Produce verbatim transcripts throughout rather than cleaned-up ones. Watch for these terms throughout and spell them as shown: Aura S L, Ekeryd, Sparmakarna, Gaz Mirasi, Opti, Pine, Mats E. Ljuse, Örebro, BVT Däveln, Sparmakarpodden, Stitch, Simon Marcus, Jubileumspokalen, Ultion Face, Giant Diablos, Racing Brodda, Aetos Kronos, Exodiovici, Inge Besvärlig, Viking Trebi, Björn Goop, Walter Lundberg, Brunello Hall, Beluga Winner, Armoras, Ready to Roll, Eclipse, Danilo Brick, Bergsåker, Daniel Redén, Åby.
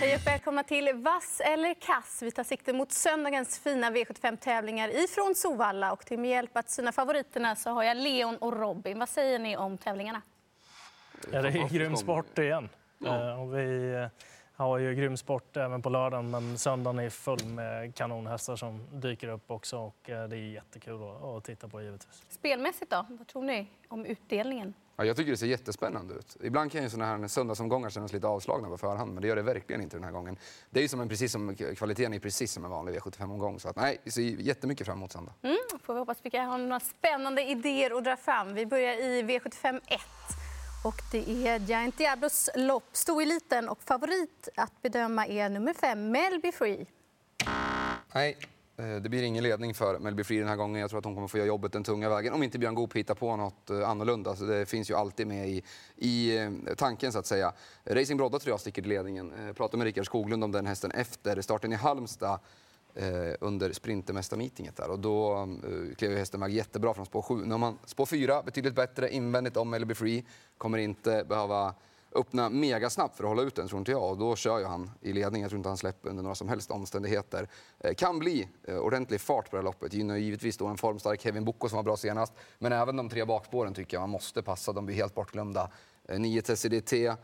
Hej och välkomna till Vass eller Kass. Vi tar sikte mot söndagens fina V sjuttiofem-tävlingar ifrån Sovalla. Och till med hjälp att syna favoriterna så har jag Leon och Robin. Vad säger ni om tävlingarna? Ja, det är grym sport igen. Ja. Och vi har ju grym sport även på lördagen. Men söndagen är full med kanonhästar som dyker upp också. Och det är jättekul att titta på givetvis. Spelmässigt då? Vad tror ni om utdelningen? Ja, jag tycker det ser jättespännande ut. Ibland kan ju såna här söndagsomgångar kännas lite avslagna på förhand, men det gör det verkligen inte den här gången. Det är ju som en precis som kvaliteten är precis som en vanlig V sjuttiofem-omgång, så att nej, det ser jättemycket fram emot söndag. Mm, får vi hoppas vi kan ha några spännande idéer att dra fram. Vi börjar i V sjuttiofem ett och det är Giant Diablos lopp, stor eliten, och favorit att bedöma är nummer fem, Mellby Free. Nej. Det blir ingen ledning för Mellby Free den här gången. Jag tror att hon kommer få göra jobbet den tunga vägen. Om inte Björn Goop hittar på något annorlunda. Så det finns ju alltid med i, i tanken så att säga. Racing Brodda tror jag sticker till ledningen. Jag pratade med Rikard Skoglund om den hästen efter starten i Halmstad. Eh, under sprintermästarmeetinget där. Och då eh, klev ju Hästermag jättebra från spår sju. Nu har man spår fyra, betydligt bättre invändigt om Mellby Free. Kommer inte behöva öppna mega snabbt för att hålla ut den, tror inte jag. Och då kör ju han i ledning. Jag tror inte han släpper under några som helst omständigheter. Eh, kan bli eh, ordentlig fart på det här loppet. Gynnar givetvis då en formstark Hevin Bocco som var bra senast. Men även de tre bakspåren tycker jag man måste passa. De blir helt bortglömda. Eh, nio T C D T eh,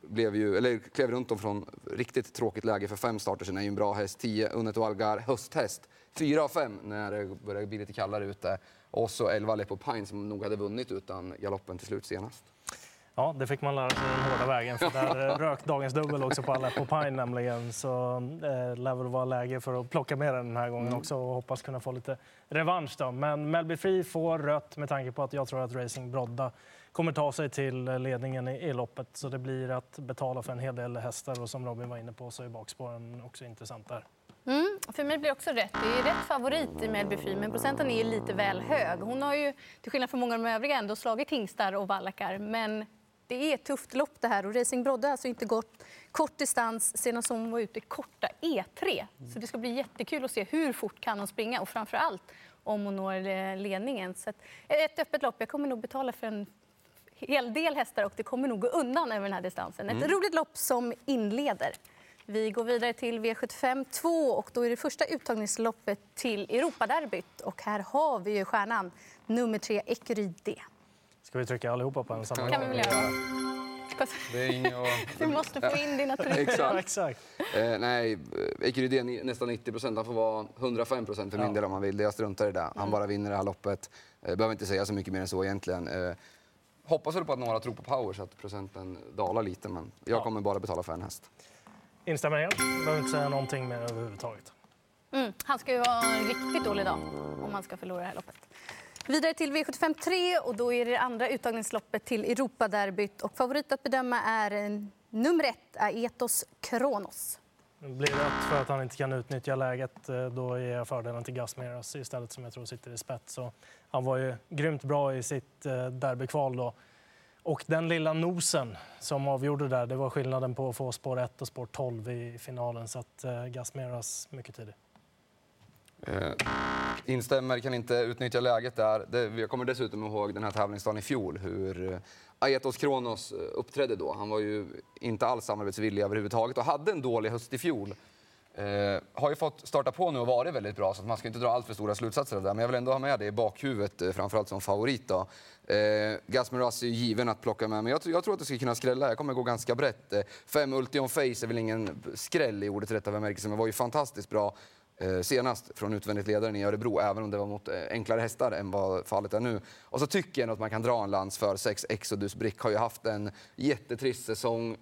blev ju, eller klev runt dem från riktigt tråkigt läge för fem starter. Sen är ju en bra häst. tio Unnet Algar, hösthäst. Fyra av fem när det börjar bli lite kallare ute. Och så elva på Pine som nog hade vunnit utan galoppen till slut senast. Ja, det fick man lära sig den hårda vägen. För där rök dagens dubbel också på alla på Pine nämligen. Så eh, lär väl vara läge för att plocka med den här gången också. Och hoppas kunna få lite revansch då. Men Mellby Free får rött med tanke på att jag tror att Racing Brodda kommer ta sig till ledningen i loppet. Så det blir att betala för en hel del hästar. Och som Robin var inne på så är bakspåren också intressant där. Mm, för mig blir också rätt. Det är rätt favorit i Mellby Free, men procenten är ju lite väl hög. Hon har ju, till skillnad från många av de övriga, ändå slagit hingstar och vallakar. Men det är ett tufft lopp det här, och Racing Brodda har alltså inte gått kort distans senast hon var ute i korta E tre. Så det ska bli jättekul att se hur fort kan hon springa, och framförallt om hon når ledningen. Så ett öppet lopp, jag kommer nog betala för en hel del hästar och det kommer nog gå undan över den här distansen. Ett mm. roligt lopp som inleder. Vi går vidare till V sjuttiofem två och då är det första uttagningsloppet till Europa derbyt. Och här har vi ju stjärnan nummer tre, Ekeryd. Ska vi trycka allihopa på en samma gång? Kan vi väl göra. Det är inget och... Du måste få in dina tryck. Exakt. Exakt. Eh, nej, Ekeryd är nästan nittio procent. Han får vara hundra fem procent för min ja. del om han vill. Det jag struntar i det. Han bara vinner det här loppet. Eh, behöver inte säga så mycket mer än så egentligen. Eh, hoppas väl på att några tror på power så att procenten dalar lite. Men jag kommer bara betala för en häst. Instämmer helt. Behöver inte säga någonting mer överhuvudtaget. Mm. Han ska ju vara en riktigt dålig dag om han ska förlora det här loppet. Vidare till V sjuttiofem tre och då är det andra uttagningsloppet till Europa derbyt och favorit att bedöma är nummer ett, Aetos Kronos. Det blir rätt för att han inte kan utnyttja läget. Då ger jag fördelen till Gaz Mirasi istället, som jag tror sitter i spets. Så han var ju grymt bra i sitt derbykval då. Och den lilla nosen som avgjorde där, det var skillnaden på att få spår ett och spår tolv i finalen. Så att Gaz Mirasi mycket tidigt. Eh, instämmer, kan inte utnyttja läget där. Det, jag kommer dessutom ihåg den här tävlingsdagen i fjol, hur Aetos Kronos uppträdde då. Han var ju inte alls samarbetsvillig överhuvudtaget och hade en dålig höst i fjol. Eh, har ju fått starta på nu och varit väldigt bra, så att man ska inte dra allt för stora slutsatser där. Men jag vill ändå ha med det i bakhuvudet, framförallt som favorit då. Eh, Gaz Mirasi är ju given att plocka med, men jag, jag tror att det ska kunna skrälla. Jag kommer gå ganska brett. Eh, fem Ultion Face är väl ingen skräll i ordet rätta bemärkelsen, men var ju fantastiskt bra senast från utvändigt ledaren i Örebro, även om det var mot enklare hästar än vad fallet är nu. Och så tycker jag att man kan dra en lans för sex Exodus-brick. Har ju haft en jättetrist säsong,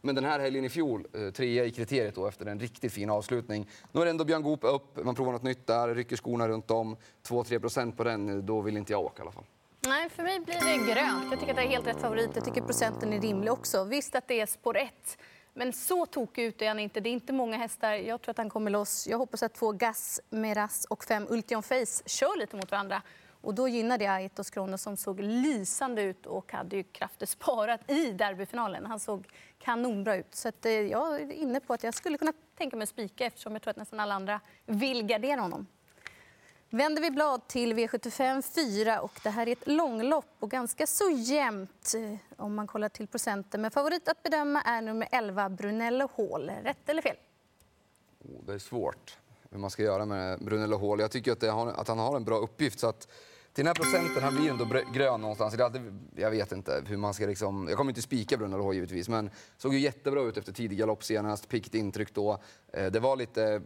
men den här helgen i fjol trea i kriteriet då, efter en riktigt fin avslutning. Nu är det ändå Björn Goop upp, man provar något nytt där, rycker skorna runt om, två till tre procent på den, då vill inte jag åka i alla fall. Nej, för mig blir det grönt. Jag tycker att det är helt rätt favorit, jag tycker procenten är rimlig också. Visst att det är spår ett. Men så tokig ut är han inte. Det är inte många hästar. Jag tror att han kommer loss. Jag hoppas att två Gaz Mirasi och fem Ultion Face kör lite mot varandra. Och då gynnar det Aetos Kronos som såg lysande ut och hade ju krafter sparat i derbyfinalen. Han såg kanonbra ut. Så att jag är inne på att jag skulle kunna tänka mig spika, eftersom jag tror att nästan alla andra vill gardera honom. Vänder vi blad till V sjuttiofem fyra och det här är ett långlopp och ganska så jämnt om man kollar till procenten. Men favorit att bedöma är nummer elva, Brunello Hall. Rätt eller fel? Oh, det är svårt hur man ska göra med Brunello Hall. Jag tycker att, det har, att han har en bra uppgift så att till den här procenten han blir ändå grön någonstans. Det alltid, jag vet inte hur man ska liksom... Jag kommer inte spika Brunello Hall givetvis, men såg ju jättebra ut efter tidig galopp senast. Pikt intryck då. Det var lite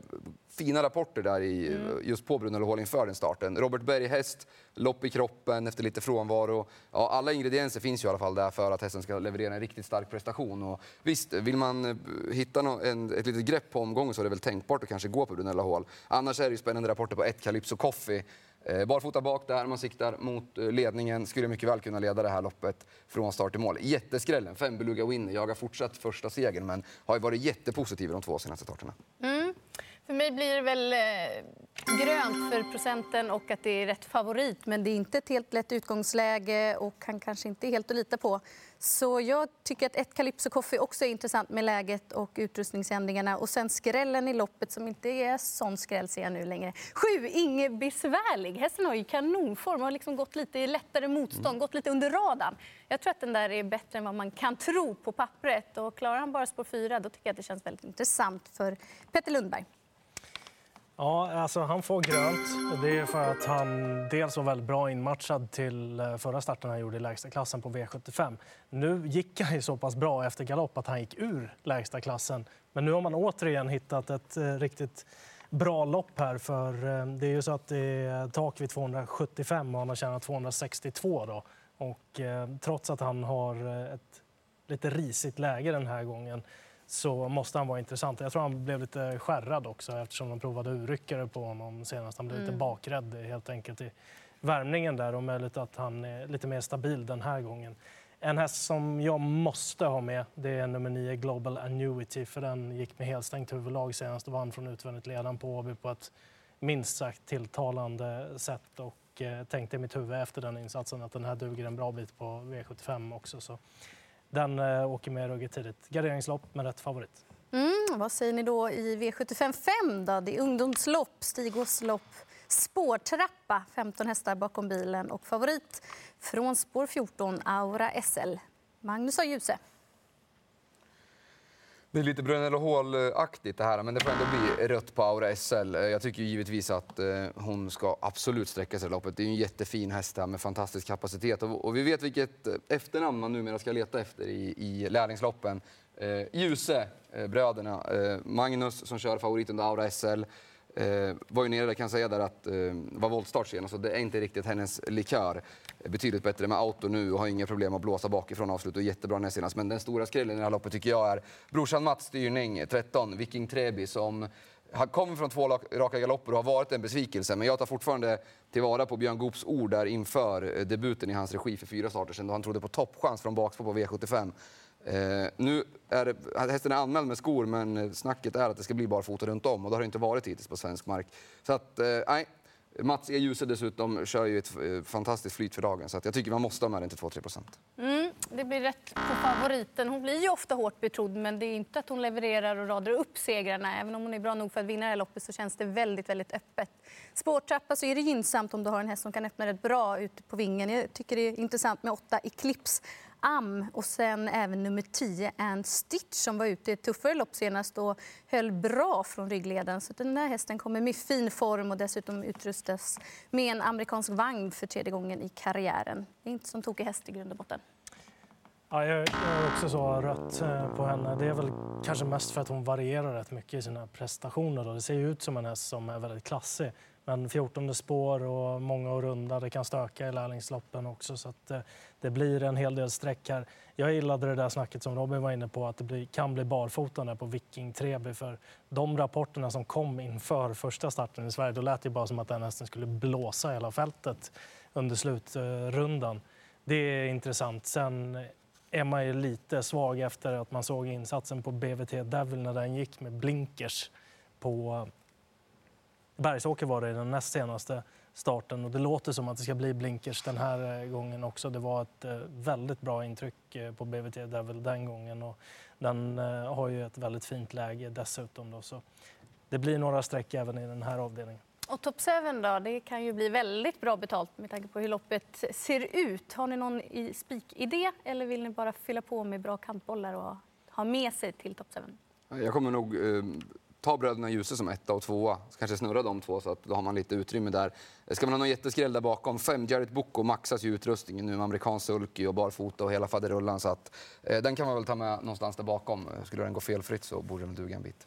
fina rapporter där i, mm. just på Brunello Hall inför den starten. Robert Berg häst, lopp i kroppen efter lite frånvaro. Ja, alla ingredienser finns ju i alla fall där för att hästen ska leverera en riktigt stark prestation. Och visst, vill man hitta no- en, ett litet grepp på omgången så är det väl tänkbart att kanske gå på Brunello Hall. Annars är det ju spännande rapporter på ett Calypso Coffee. Barfota bak där, man siktar mot ledningen. Skulle mycket väl kunna leda det här loppet från start till mål. Jätteskrällen, fem Beluga Winner. Jag har fortsatt första segern, men har ju varit jättepositiv i de två senaste starterna. Mm. För mig blir det väl grönt för procenten och att det är rätt favorit. Men det är inte ett helt lätt utgångsläge och han kanske inte är helt att lita på. Så jag tycker att ett Calypso Coffee också är intressant med läget och utrustningsändringarna. Och sen skrällen i loppet som inte är sån skräll ser jag nu längre. Sju, Inge Besvärlig. Hästen har ju kanonform och har liksom gått lite lättare motstånd, mm. gått lite under radarn. Jag tror att den där är bättre än vad man kan tro på pappret. Och klarar han bara spår fyra, då tycker jag att det känns väldigt intressant för Petter Lundberg. Ja, alltså han får grönt. Det är för att han dels var väldigt bra inmatchad till förra starten han gjorde i lägsta klassen på V sjuttiofem. Nu gick han ju så pass bra efter galopp att han gick ur lägsta klassen. Men nu har man återigen hittat ett riktigt bra lopp här. För det är ju så att det är tak vid tvåhundrasjuttiofem och han har tjänat tvåhundrasextiotvå då. Och trots att han har ett lite risigt läge den här gången, så måste han vara intressant. Jag tror han blev lite skärrad också eftersom de provade urryckare på honom senast. Han blev mm. lite bakrädd helt enkelt i värmningen där. Och möjligt att han är lite mer stabil den här gången. En häst som jag måste ha med, det är nummer nio, Global Annuity. För den gick med helstängt huvudlag senast och vann från utvändigt ledan på Åby på ett minst sagt tilltalande sätt. Och eh, tänkte i mitt huvud efter den insatsen att den här duger en bra bit på V sjuttiofem också. Så den åker med rugget tidigt. Garderingslopp med rätt favorit. Mm, vad säger ni då i V sjuttiofem fem då? Det är ungdomslopp, stigåslopp, spårtrappa. femton hästar bakom bilen och favorit från spår fjorton, Aura S L. Magnus och Ljuse. Det är lite Brunello Hall-aktigt det här, men det får ändå bli rött på Aura S L. Jag tycker ju givetvis att hon ska absolut sträcka sig i loppet. Det är ju en jättefin häst här med fantastisk kapacitet. Och vi vet vilket efternamn man numera ska leta efter i, i lärlingsloppen. Ljuse, bröderna. Magnus som kör favorit under Aura S L. Eh, var ju nere där, kan säga där att eh, var voltstart sen, så det är inte riktigt hennes likör. Betydligt bättre med auto nu och har inga problem att blåsa bakifrån avslut och jättebra näst senast. Men den stora skrällen i det här loppet tycker jag är brorsan Mats styrning, tretton, Viking Trebi, som han kommer från två raka galopper och har varit en besvikelse. Men jag tar fortfarande tillvara på Björn Goops ord där inför debuten i hans regi för fyra starter sedan, då han trodde på toppchans från bakspår på V sjuttiofem. Eh, nu är det, hästen är anmäld med skor, men snacket är att det ska bli barfota runt om. Och det har det inte varit hittills på svensk mark. Så att, nej. Eh, Mats E. Ljuse dessutom kör ju ett eh, fantastiskt flyt för dagen. Så att jag tycker man måste ha med den till två till tre procent. Mm, det blir rätt på favoriten. Hon blir ju ofta hårt betrodd, men det är inte att hon levererar och radar upp segrarna. Även om hon är bra nog för att vinna det här loppet så känns det väldigt, väldigt öppet. Spårtrappa så är det gynnsamt om du har en häst som kan öppna rätt bra ute på vingen. Jag tycker det är intressant med åtta Eclipse. Am och sen även nummer tio, en Stitch, som var ute i ett tuffare lopp senast och höll bra från ryggleden. Så den där hästen kommer med fin form och dessutom utrustas med en amerikansk vagn för tredje gången i karriären. Det är inte som tog i häst i grund och botten. Ja, jag är också så rött på henne. Det är väl kanske mest för att hon varierar rätt mycket i sina prestationer. Då. Det ser ut som en häst som är väldigt klassig. Men fjortonde spår och många och runda, det kan stöka i lärlingsloppen också. Så att det blir en hel del sträck här. Jag gillade det där snacket som Robin var inne på, att det blir, kan bli barfotande på Viking Trebi. För de rapporterna som kom inför första starten i Sverige, då lät det bara som att den nästan skulle blåsa hela fältet under slutrundan. Det är intressant. Sen är man ju lite svag efter att man såg insatsen på B V T Däveln när den gick med blinkers på Bergsåker var det i den näst senaste starten, och det låter som att det ska bli blinkers den här gången också. Det var ett väldigt bra intryck på B V T Däveln den gången, och den har ju ett väldigt fint läge dessutom då, så det blir några streck även i den här avdelningen. Och Top sju då, det kan ju bli väldigt bra betalt med tanke på hur loppet ser ut. Har ni någon i spikidé eller vill ni bara fylla på med bra kantbollar och ha med sig till Top sju? Jag kommer nog eh, ta bröderna Ljuse som etta och tvåa. Så kanske snurra de två så att då har man lite utrymme där. Ska man ha någon jätteskräll där bakom? Fem Jared Boko maxas ju utrustningen nu med amerikansk sulky och barfota och hela faderullan. Så att eh, den kan man väl ta med någonstans där bakom. Skulle den gå felfritt så borde den duga en bit.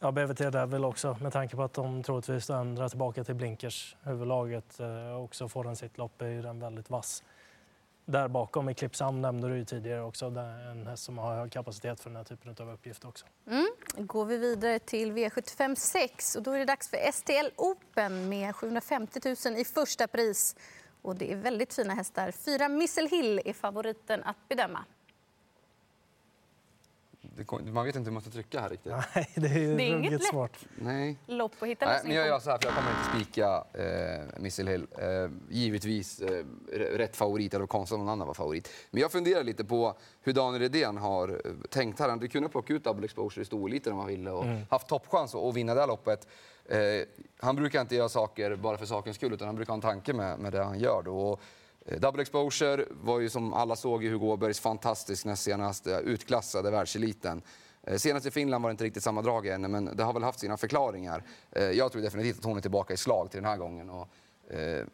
Ja, B V T Däveln också, med tanke på att de troligtvis ändrar tillbaka till blinkers överlaget eh, också får den sitt lopp i den väldigt vass. Där bakom Eclipse nämnde du ju tidigare också, en häst som har hög kapacitet för den här typen av uppgifter också. Mm. Går vi vidare till V sjuttiofem sex och då är det dags för S T L Open med sjuhundrafemtio tusen i första pris. Och det är väldigt fina hästar. Fyra Missile Hill är favoriten att bedöma. Man vet inte hur man ska trycka här riktigt. Nej, det är, det är inget lätt svårt. Nej. Lopp och hitta. Nej, men jag gör så här, för jag kommer inte spika eh, Missile Hill. Eh, givetvis eh, rätt favorit, eller konstigt om någon annan var favorit. Men jag funderar lite på hur Daniel Redén har tänkt här. Han hade kunnat plocka ut Double Exposure i storliten om han ville och mm. haft toppchans att vinna det här loppet. Eh, han brukar inte göra saker bara för sakens skull, utan han brukar ha en tanke med, med det han gör då. Och Double Exposure var ju, som alla såg, i Hugo Åbergs fantastisk näst senast utklassade världseliten. Senast i Finland var det inte riktigt samma drag än, men det har väl haft sina förklaringar. Jag tror definitivt att hon är tillbaka i slag till den här gången. Och,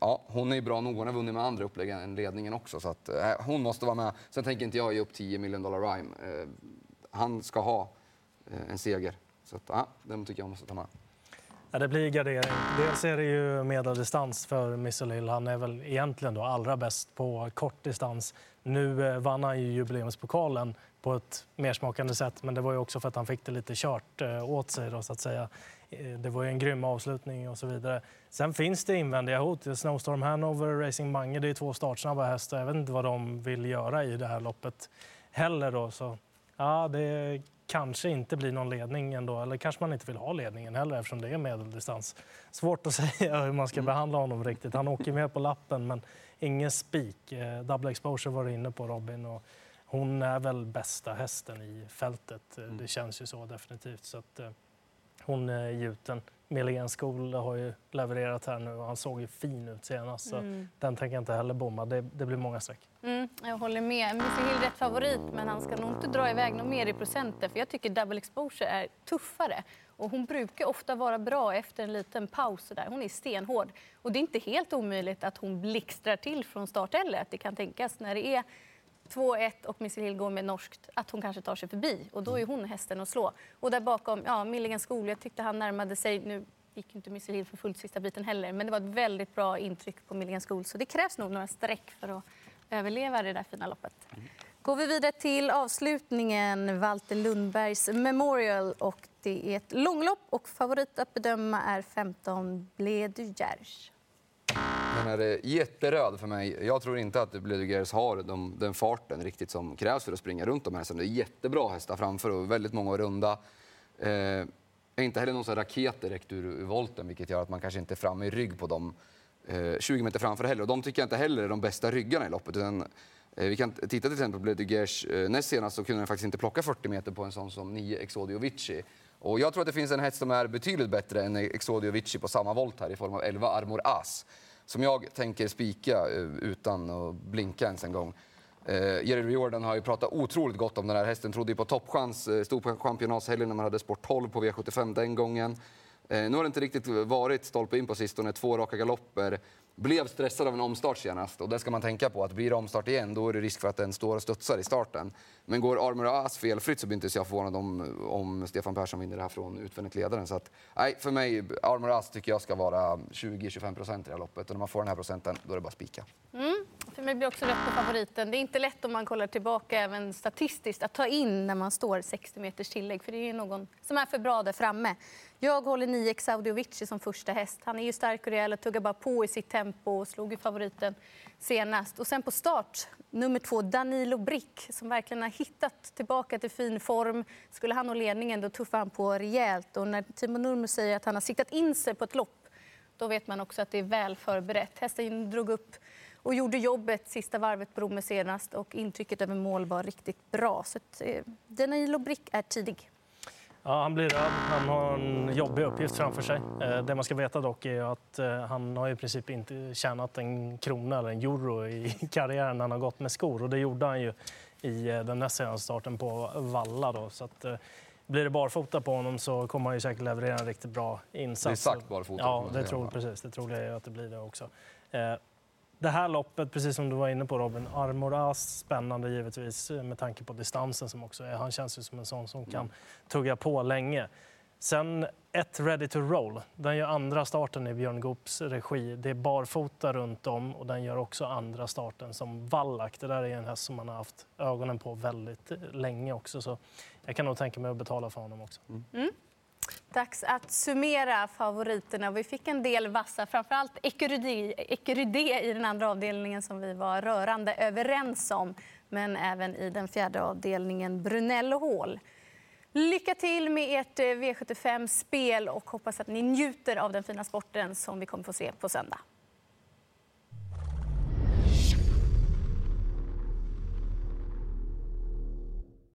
ja, hon är ju bra nog, hon har vunnit med andra upplägg än ledningen också. Så att, hon måste vara med. Sen tänker inte jag ge upp tio miljoner dollar Rhyme. Han ska ha en seger. Så att, ja, den tycker jag måste ta med. Ja, det blir gardering. Dels är det ju medeldistans för Missile Hill. Han är väl egentligen då allra bäst på kortdistans. Nu vann han ju jubileumspokalen på ett mersmakande sätt. Men det var ju också för att han fick det lite kört åt sig då, så att säga. Det var ju en grym avslutning och så vidare. Sen finns det invändiga hot. Snowstorm Hanover, Racing Mange. Det är två startsnabba hästar. Jag vet inte vad de vill göra i det här loppet heller då. Så ja, det kanske inte blir någon ledning ändå, eller kanske man inte vill ha ledningen heller eftersom det är medeldistans. Svårt att säga hur man ska mm. behandla honom riktigt. Han åker med på lappen, men ingen spik. Double Exposure var inne på, Robin, och hon är väl bästa hästen i fältet. Mm. Det känns ju så definitivt, så att hon är gjuten. Milén Skol har ju levererat här nu och han såg ju fin ut senast, så mm. den tänker jag inte heller bomma. Det, det blir många streck. Mm, jag håller med. Missile Hill är rätt favorit, men han ska nog inte dra iväg något mer i procenten, för jag tycker Double Exposure är tuffare. Och hon brukar ofta vara bra efter en liten paus där. Hon är stenhård och det är inte helt omöjligt att hon blixtrar till från start, eller att det kan tänkas när det är två ett och Missile Hill går med norskt att hon kanske tar sig förbi, och då är hon hästen att slå. Och där bakom, ja, Milligan Skol, jag tyckte han närmade sig, nu gick inte Missile Hill för fullt sista biten heller, men det var ett väldigt bra intryck på Milligan Skol, så det krävs nog några streck för att överleva det där fina loppet. Går vi vidare till avslutningen, Walter Lundbergs Memorial, och det är ett långlopp och favorit att bedöma är femton Bele Duger. Den är jätteröd för mig. Jag tror inte att Bele Duger har de, den farten riktigt som krävs för att springa runt de här. Så det är jättebra hästar framför och väldigt många runda. Eh, inte heller någon sån raket direkt ur, ur volten, vilket gör att man kanske inte är framme i rygg på dem eh, tjugo meter framför heller. Och de tycker jag inte heller är de bästa ryggarna i loppet. Utan, eh, vi kan titta till exempel på Bele Dugers eh, näst senast, så kunde den faktiskt inte plocka fyrtio meter på en sån som nio Exodiovici. Och jag tror att det finns en häst som är betydligt bättre än Exodiovici på samma volt här i form av elva Armoras, som jag tänker spika utan att blinka ens en gång. Eh, Jerry Jordan har ju pratat otroligt gott om den här hästen. Trodde ju på toppchans, stod på championatshelgen när man hade sport tolv på V sjuttiofem den gången. Eh, nu har det inte riktigt varit stolpe in på sistone. Två raka galopper. Blev stressad av en omstart senast. Och det ska man tänka på, att blir det omstart igen, då är det risk för att den står och studsar i starten. Men går Armoras felfritt så blir inte jag förvånad om, om Stefan Persson vinner det här från utvändigt ledaren. Så att, nej, för mig, Armoras tycker jag ska vara tjugo till tjugofem procent i det här loppet. Och när man får den här procenten, då är det bara spika. Mm. För mig blir också rätt på favoriten. Det är inte lätt om man kollar tillbaka även statistiskt att ta in när man står sextio meters tillägg. För det är ju någon som är för bra där framme. Jag håller nio Exodiovici som första häst. Han är ju stark och rejäl och tuggar bara på i sitt tempo och slog ju favoriten senast. Och sen på start, nummer två Danilo Brick, som verkligen har hittat tillbaka till fin form. Skulle han ha ledningen, då tuffar han på rejält. Och när Timo Nurmo säger att han har siktat in sig på ett lopp, då vet man också att det är väl förberett. Hästen drog upp och gjorde jobbet sista varvet på Romme senast, och intrycket över mål var riktigt bra. Så att, eh, Danilo Brick är tidig. Ja, han blir röd. Han har en jobbig uppgift framför sig. Det man ska veta dock är att han har i princip inte tjänat en krona eller en euro i karriären när han har gått med skor. Och det gjorde han ju i den näst senaste starten på Valla då. Så att blir det barfota på honom så kommer han ju säkert leverera en riktigt bra insats. Det är sagt barfota. Ja, det tror jag precis. Det tror jag att det blir det också. Det här loppet, precis som du var inne på Robin, Armoras, spännande givetvis med tanke på distansen som också är. Han känns ju som en sån som kan tugga på länge. Sen ett Ready to Roll. Den gör andra starten i Björn Goops regi. Det är barfota runt om och den gör också andra starten som Wallach. Det där är en häst som man har haft ögonen på väldigt länge också. Så jag kan nog tänka mig att betala för honom också. Mm. Mm. Dags att summera favoriterna. Vi fick en del vassa, framförallt Ekeryd i den andra avdelningen som vi var rörande överens om. Men även i den fjärde avdelningen Brunell och Hål. Lycka till med ert V sjuttiofem-spel och hoppas att ni njuter av den fina sporten som vi kommer få se på söndag.